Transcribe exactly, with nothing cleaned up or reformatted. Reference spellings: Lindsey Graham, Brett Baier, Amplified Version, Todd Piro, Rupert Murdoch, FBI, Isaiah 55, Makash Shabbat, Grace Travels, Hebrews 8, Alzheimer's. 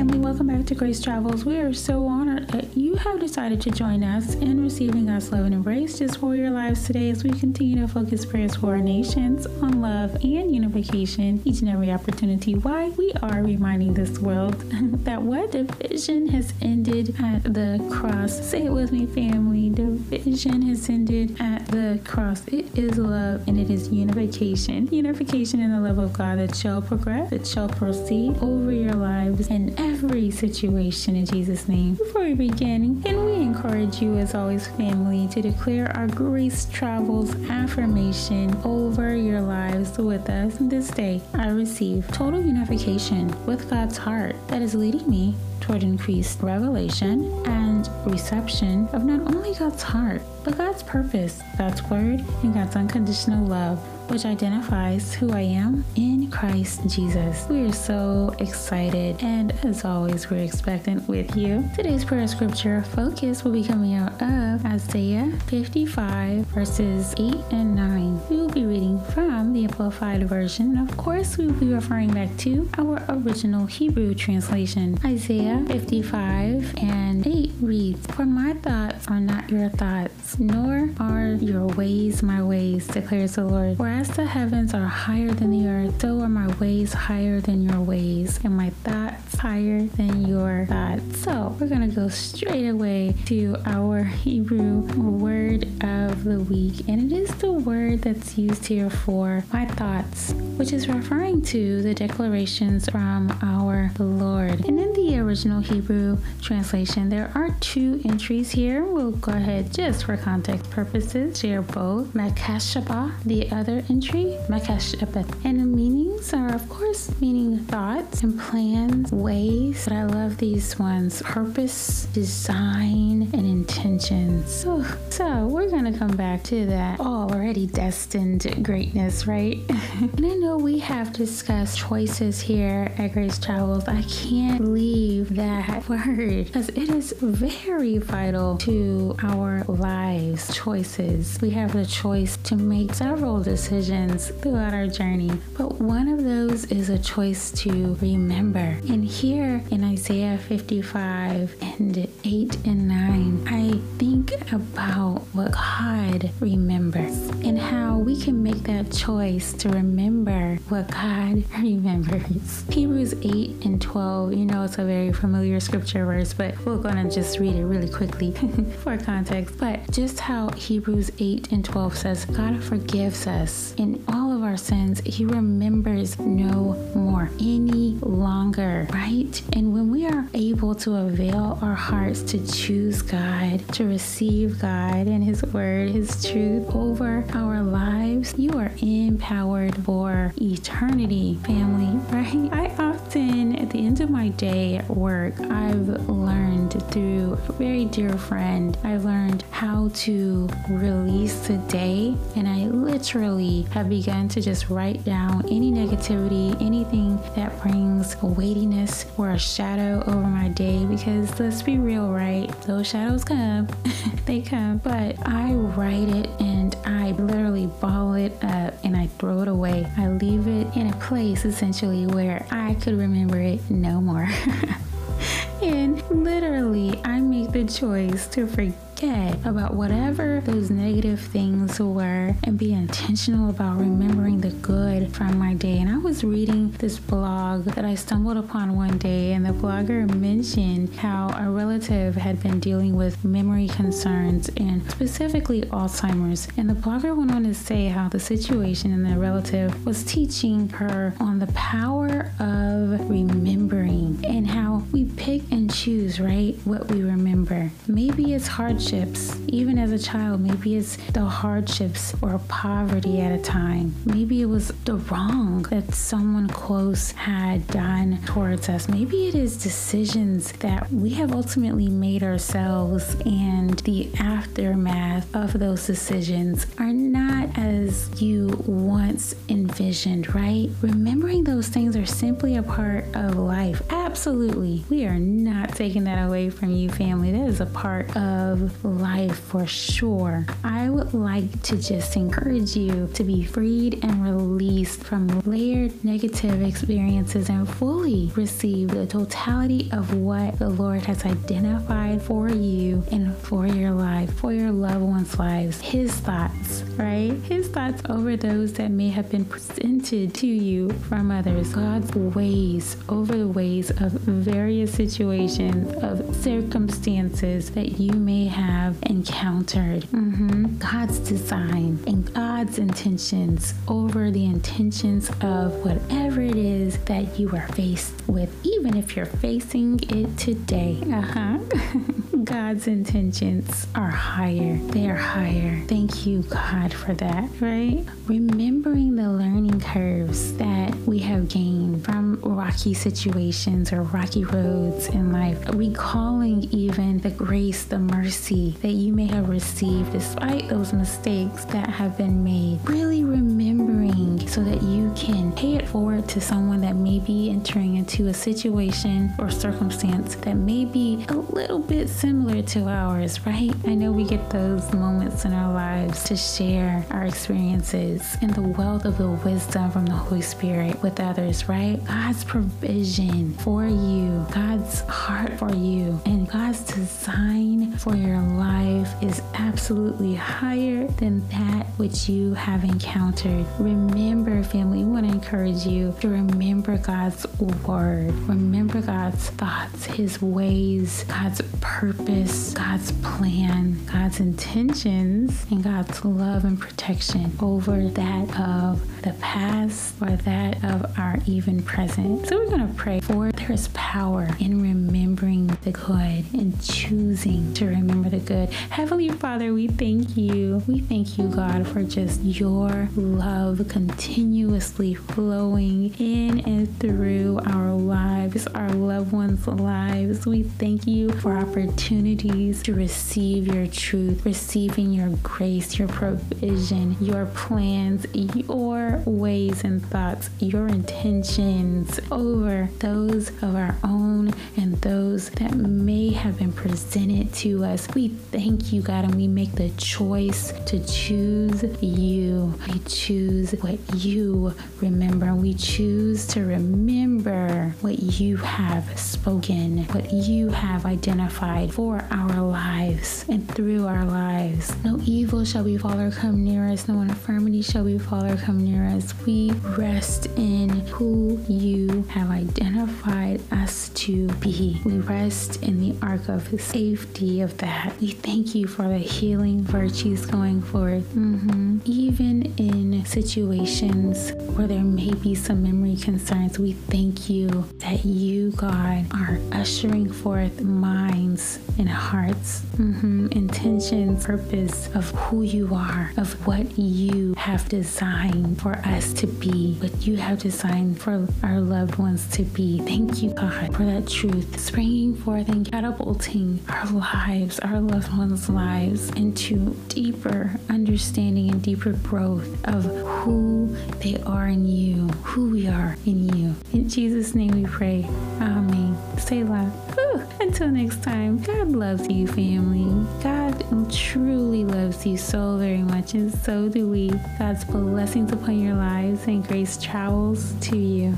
family, welcome back to Grace Travels. We are so honored that you have decided to join us in receiving God's love and embrace just for your lives today as we continue to focus prayers for our nations on love and unification each and every opportunity. Why? We are reminding this world that what division has ended at the cross. Say it with me, family. Division has ended at the cross. It is love and it is unification. Unification in the love of God that shall progress, that shall proceed over your lives in every situation in Jesus' name. Before we begin, can we encourage you as always, family, to declare our Grace Travels affirmation over your lives with us this day. I receive total unification with God's heart that is leading me toward increased revelation and reception of not only God's heart, but God's purpose, God's word, and God's unconditional love, which identifies who I am in Christ Jesus. We are so excited, and as always, we're expectant with you. Today's prayer scripture focus will be coming out of Isaiah fifty-five, verses eight and nine. We will be reading from the Amplified Version, and of course, we will be referring back to our original Hebrew translation. Isaiah fifty-five and eight reads, "For my thoughts are not your thoughts, nor are your ways my ways, declares the Lord. For as the heavens are higher than the earth, so are my ways higher than your ways, and my thoughts higher than your thoughts." So we're going to go straight away to our Hebrew word of the week. And it is the word that's used here for my thoughts, which is referring to the declarations from our Lord. And in the original Hebrew translation, there are two entries here. We'll go ahead just for context purposes, share both. Makash Shabbat, the other entry, Makash Shabbat. And the meanings are, of course, meaning thoughts and plans, ways. But I love these ones: purpose, design, and intentions. So, so we're going to come back to that already destined greatness, right? And I know we have discussed choices here at Grace Travels. I can't leave that word because it is very vital to our lives. Choices. We have the choice to make several decisions throughout our journey, but one of those is a choice to remember. And here in Isaiah fifty-five and eight and nine, I think about what God remembers and how we can make that choice to remember what God remembers. Hebrews eight and twelve, you know, it's a very familiar scripture verse, but we're gonna just read it really quickly for context. But just how Hebrews eight and twelve says, God forgives us in all of our sins. He remembers no more any longer, right? And when we are able to avail our hearts to choose God, to receive God and His word, His truth over our lives, you are empowered for eternity, family, right? I often, at the end of my day at work, I've learned through a very dear friend, I've learned how to release the day, and I literally have begun to just write down any negativity, anything that brings a weightiness or a shadow over my day, because let's be real, right? Those shadows come, they come, but I write it and I literally ball it up and I throw it away. I leave it in a place essentially where I could remember it no more. And literally, I make the choice to forget about whatever those negative things were and be intentional about remembering the good from my day. And I was reading this blog that I stumbled upon one day, and the blogger mentioned how a relative had been dealing with memory concerns, and specifically Alzheimer's. And the blogger went on to say how the situation and the relative was teaching her on the power of remembering and how we pick and choose, right, what we remember. Maybe it's hardship. Even as a child, maybe it's the hardships or poverty at a time. Maybe it was the wrong that someone close had done towards us. Maybe it is decisions that we have ultimately made ourselves, and the aftermath of those decisions are not as you once envisioned, right? Remembering those things are simply a part of life. Absolutely. We are not taking that away from you, family. That is a part of life for sure. I would like to just encourage you to be freed and released release from layered negative experiences and fully receive the totality of what the Lord has identified for you and for your life, for your loved ones' lives. His thoughts, right? His thoughts over those that may have been presented to you from others. God's ways over the ways of various situations, of circumstances that you may have encountered. Mm-hmm. God's design and God's intentions over the intentions of whatever it is that you are faced with, even if you're facing it today. Uh-huh. God's intentions are higher. They are higher. Thank you, God, for that, right? Remembering the learning curves that we have gained from rocky situations or rocky roads in life. Recalling even the grace, the mercy that you may have received despite those mistakes that have been made. Really remembering so that you can pay it forward to someone that may be entering into a situation or circumstance that may be a little bit similar to ours, right? I know we get those moments in our lives to share our experiences and the wealth of the wisdom from the Holy Spirit with others, right? God's provision for you, God's heart for you, and God's design for your life is absolutely higher than that which you have encountered. Remember, family, we want to encourage you to remember God's word. Remember God's thoughts, His ways, God's purpose, God's plan, God's intentions, and God's love and protection over that of the past or that of our even present. So we're going to pray for there is power in remembering the good and choosing to remember the good. Heavenly Father, we thank you. We thank you, God, for just your love continuously flowing in and through our lives, our loved ones' lives. We thank you for opportunities to receive your truth, receiving your grace, your provision, your plans, your ways and thoughts, your intentions over those of our own and those that may have been presented to us. We thank you, God, and we make the choice to choose you. We choose what you remember. We choose to remember what you have spoken, what you have identified for our lives and through our lives. No evil shall befall or come near us. No infirmity shall befall or come near us. We rest in who you have identified us to be. We rest in the ark of safety of that. We thank you for the healing virtues going forth. Mm-hmm. Even in situations where there may be some memory concerns, we thank you that you, God, are ushering forth minds and hearts, mm-hmm, intentions, purpose of who you are, of what you have designed for us to be, what you have designed for our loved ones to be. Thank you, God, for that truth springing forth and catapulting our lives, our loved ones' lives, into deeper understanding and deeper growth of who they are in you, who we are in you. In Jesus' name we pray. Amen. Selah. Ooh, until next time, God loves you, family. God truly loves you so very much, and so do we. God's blessings upon your lives and grace travels to you.